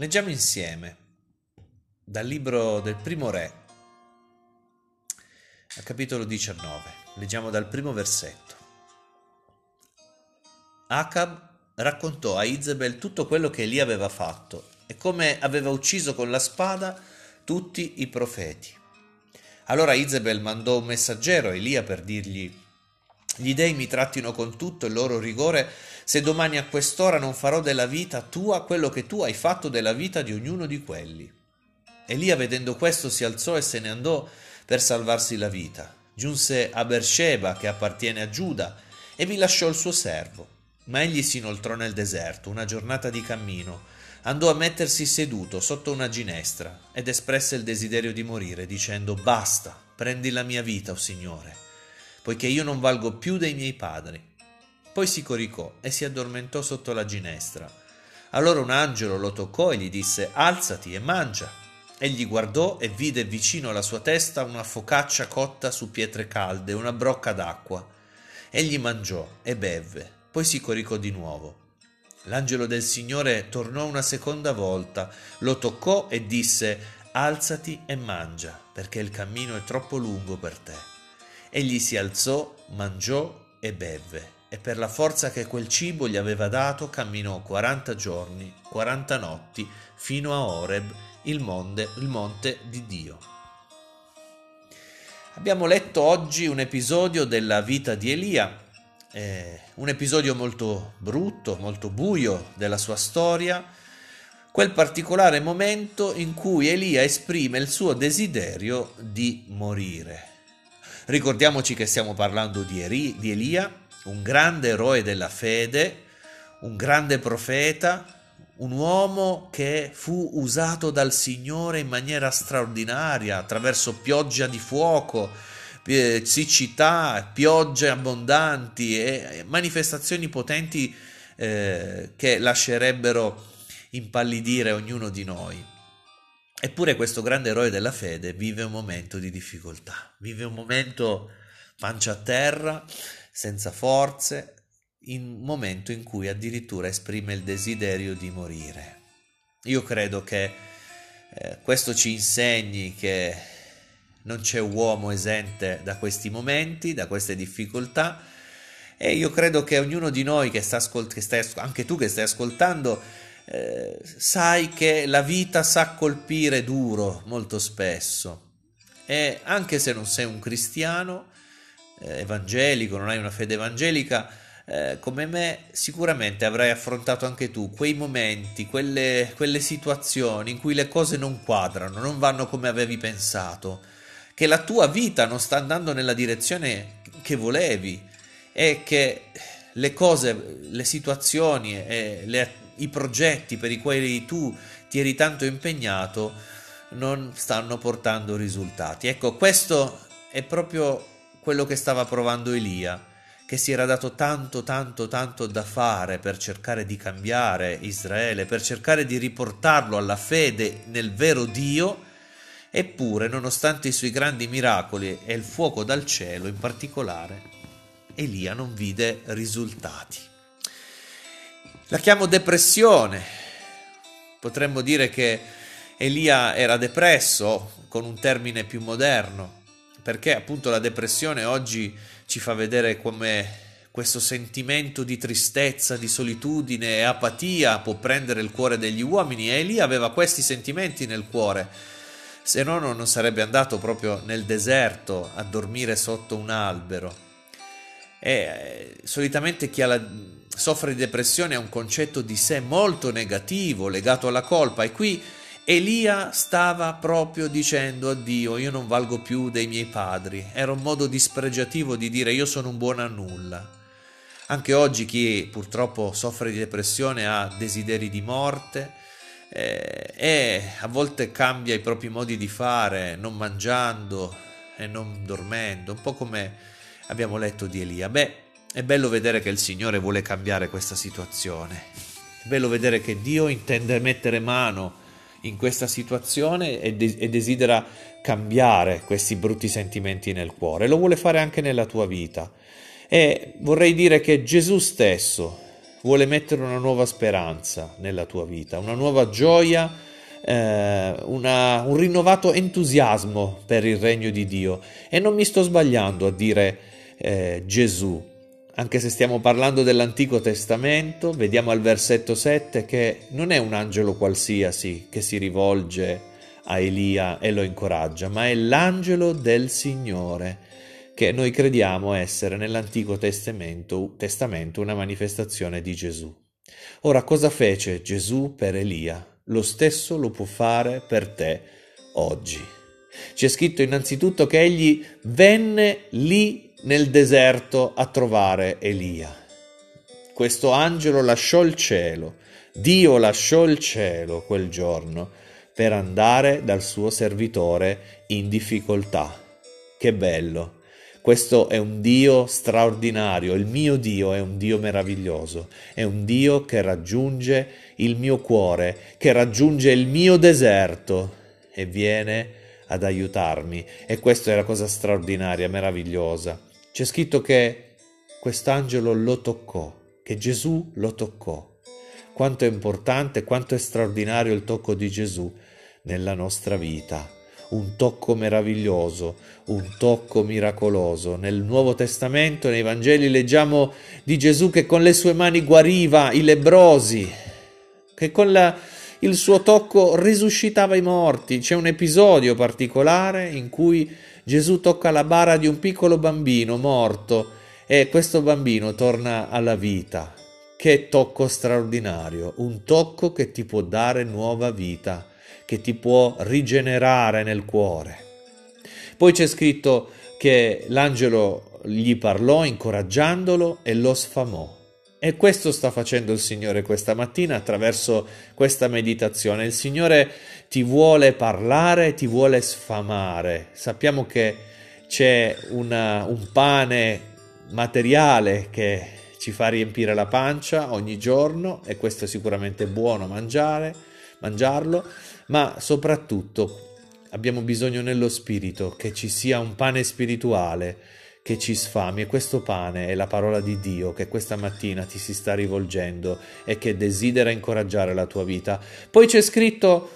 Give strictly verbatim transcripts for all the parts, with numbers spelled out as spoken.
Leggiamo insieme dal libro del primo re, al capitolo diciannove. Leggiamo dal primo versetto. Acab raccontò a Izebel tutto quello che Elia aveva fatto e come aveva ucciso con la spada tutti i profeti. Allora Izebel mandò un messaggero a Elia per dirgli: gli dei mi trattino con tutto il loro rigore, se domani a quest'ora non farò della vita tua quello che tu hai fatto della vita di ognuno di quelli. Elia, vedendo questo, si alzò e se ne andò per salvarsi la vita. Giunse a Beersheba, che appartiene a Giuda, e vi lasciò il suo servo. Ma egli si inoltrò nel deserto, una giornata di cammino, andò a mettersi seduto sotto una ginestra ed espresse il desiderio di morire, dicendo: «Basta, prendi la mia vita, o Signore, poiché io non valgo più dei miei padri». Poi si coricò e si addormentò sotto la ginestra. Allora un angelo lo toccò e gli disse: «Alzati e mangia». Egli guardò e vide vicino alla sua testa una focaccia cotta su pietre calde, una brocca d'acqua. Egli mangiò e bevve, poi si coricò di nuovo. L'angelo del Signore tornò una seconda volta, lo toccò e disse: «Alzati e mangia, perché il cammino è troppo lungo per te». Egli si alzò, mangiò e bevve, e per la forza che quel cibo gli aveva dato camminò quaranta giorni, quaranta notti, fino a Oreb, il monte, il monte di Dio. Abbiamo letto oggi un episodio della vita di Elia, eh, un episodio molto brutto, molto buio della sua storia, quel particolare momento in cui Elia esprime il suo desiderio di morire. Ricordiamoci che stiamo parlando di Elia, un grande eroe della fede, un grande profeta, un uomo che fu usato dal Signore in maniera straordinaria, attraverso pioggia di fuoco, siccità, piogge abbondanti e manifestazioni potenti eh, che lascerebbero impallidire ognuno di noi. Eppure questo grande eroe della fede vive un momento di difficoltà, vive un momento pancia a terra, senza forze, un momento in cui addirittura esprime il desiderio di morire. Io credo che eh, questo ci insegni che non c'è uomo esente da questi momenti, da queste difficoltà, e io credo che ognuno di noi, che sta ascolt- che stai, anche tu che stai ascoltando, Eh, sai che la vita sa colpire duro molto spesso, e anche se non sei un cristiano eh, evangelico, non hai una fede evangelica eh, come me, sicuramente avrai affrontato anche tu quei momenti, quelle, quelle situazioni in cui le cose non quadrano, non vanno come avevi pensato, che la tua vita non sta andando nella direzione che volevi e che le cose, le situazioni e le i progetti per i quali tu ti eri tanto impegnato non stanno portando risultati. Ecco, questo è proprio quello che stava provando Elia, che si era dato tanto, tanto, tanto da fare per cercare di cambiare Israele, per cercare di riportarlo alla fede nel vero Dio. Eppure, nonostante i suoi grandi miracoli e il fuoco dal cielo in particolare, Elia non vide risultati. La chiamo depressione, potremmo dire che Elia era depresso, con un termine più moderno, perché appunto la depressione oggi ci fa vedere come questo sentimento di tristezza, di solitudine e apatia può prendere il cuore degli uomini, e Elia aveva questi sentimenti nel cuore, se no non sarebbe andato proprio nel deserto a dormire sotto un albero. E solitamente chi ha la, soffre di depressione ha un concetto di sé molto negativo legato alla colpa, e qui Elia stava proprio dicendo a Dio: io non valgo più dei miei padri. Era un modo dispregiativo di dire: io sono un buono a nulla. Anche oggi chi purtroppo soffre di depressione ha desideri di morte eh, e a volte cambia i propri modi di fare, non mangiando e non dormendo, un po' come abbiamo letto di Elia. Beh, è bello vedere che il Signore vuole cambiare questa situazione, è bello vedere che Dio intende mettere mano in questa situazione e, de- e desidera cambiare questi brutti sentimenti nel cuore. Lo vuole fare anche nella tua vita, e vorrei dire che Gesù stesso vuole mettere una nuova speranza nella tua vita, una nuova gioia, eh, una, un rinnovato entusiasmo per il regno di Dio. E non mi sto sbagliando a dire eh, Gesù, anche se stiamo parlando dell'Antico Testamento. Vediamo al versetto sette che non è un angelo qualsiasi che si rivolge a Elia e lo incoraggia, ma è l'angelo del Signore, che noi crediamo essere nell'Antico Testamento, Testamento una manifestazione di Gesù. Ora, cosa fece Gesù per Elia? Lo stesso lo può fare per te oggi. C'è scritto innanzitutto che egli venne lì nel deserto a trovare Elia. Questo angelo lasciò il cielo, Dio lasciò il cielo quel giorno per andare dal suo servitore in difficoltà. Che bello! Questo è un Dio straordinario, il mio Dio è un Dio meraviglioso, è un Dio che raggiunge il mio cuore, che raggiunge il mio deserto e viene ad aiutarmi. E questa è la cosa straordinaria, meravigliosa. C'è scritto che quest'angelo lo toccò, che Gesù lo toccò. Quanto è importante, quanto è straordinario il tocco di Gesù nella nostra vita. Un tocco meraviglioso, un tocco miracoloso. Nel Nuovo Testamento, nei Vangeli, leggiamo di Gesù che con le sue mani guariva i lebbrosi, che con la, il suo tocco risuscitava i morti. C'è un episodio particolare in cui Gesù tocca la bara di un piccolo bambino morto e questo bambino torna alla vita. Che tocco straordinario, un tocco che ti può dare nuova vita, che ti può rigenerare nel cuore. Poi c'è scritto che l'angelo gli parlò incoraggiandolo e lo sfamò. E questo sta facendo il Signore questa mattina attraverso questa meditazione. Il Signore ti vuole parlare, ti vuole sfamare. Sappiamo che c'è una, un pane materiale che ci fa riempire la pancia ogni giorno, e questo è sicuramente buono mangiare, mangiarlo, ma soprattutto abbiamo bisogno nello spirito che ci sia un pane spirituale che ci sfami, e questo pane è la parola di Dio che questa mattina ti si sta rivolgendo e che desidera incoraggiare la tua vita. Poi c'è scritto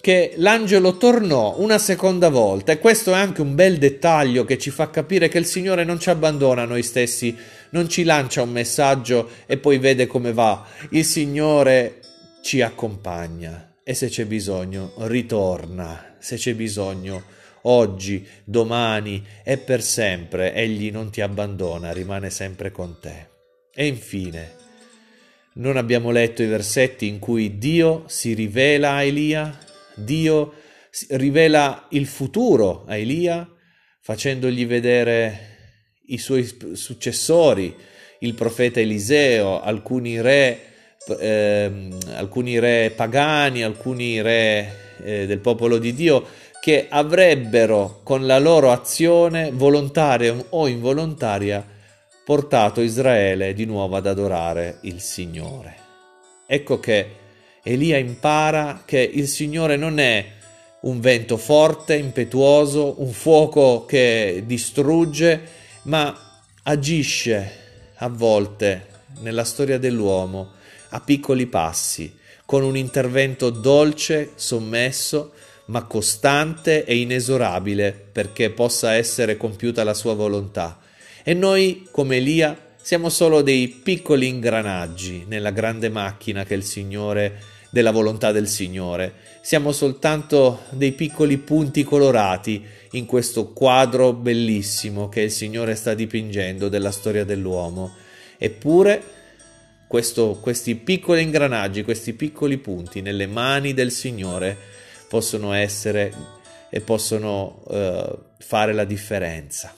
che l'angelo tornò una seconda volta, e questo è anche un bel dettaglio che ci fa capire che il Signore non ci abbandona a noi stessi, non ci lancia un messaggio e poi vede come va. Il Signore ci accompagna e se c'è bisogno ritorna, se c'è bisogno oggi, domani e per sempre. Egli non ti abbandona, rimane sempre con te. E infine, non abbiamo letto i versetti in cui Dio si rivela a Elia, Dio rivela il futuro a Elia facendogli vedere i suoi successori, il profeta Eliseo, alcuni re Eh, alcuni re pagani, alcuni re eh, del popolo di Dio, che avrebbero con la loro azione volontaria o involontaria portato Israele di nuovo ad adorare il Signore. Ecco che Elia impara che il Signore non è un vento forte, impetuoso, un fuoco che distrugge, ma agisce a volte nella storia dell'uomo a piccoli passi, con un intervento dolce, sommesso, ma costante e inesorabile perché possa essere compiuta la sua volontà. E noi, come Elia, siamo solo dei piccoli ingranaggi nella grande macchina che è il Signore, della volontà del Signore. Siamo soltanto dei piccoli punti colorati in questo quadro bellissimo che il Signore sta dipingendo della storia dell'uomo. Eppure, Questo, questi piccoli ingranaggi, questi piccoli punti nelle mani del Signore possono essere e possono eh, fare la differenza.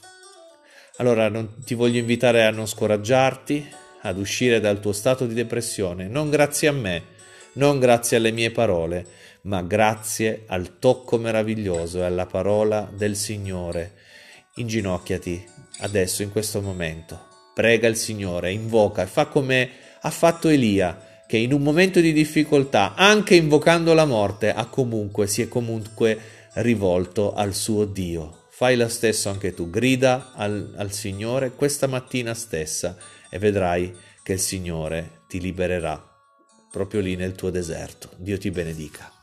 Allora non, ti voglio invitare a non scoraggiarti, ad uscire dal tuo stato di depressione, non grazie a me, non grazie alle mie parole, ma grazie al tocco meraviglioso e alla parola del Signore. Inginocchiati adesso, in questo momento, prega il Signore, invoca e fa come ha fatto Elia, che in un momento di difficoltà, anche invocando la morte, ha comunque, si è comunque rivolto al suo Dio. Fai lo stesso anche tu, grida al, al Signore questa mattina stessa e vedrai che il Signore ti libererà, proprio lì nel tuo deserto. Dio ti benedica.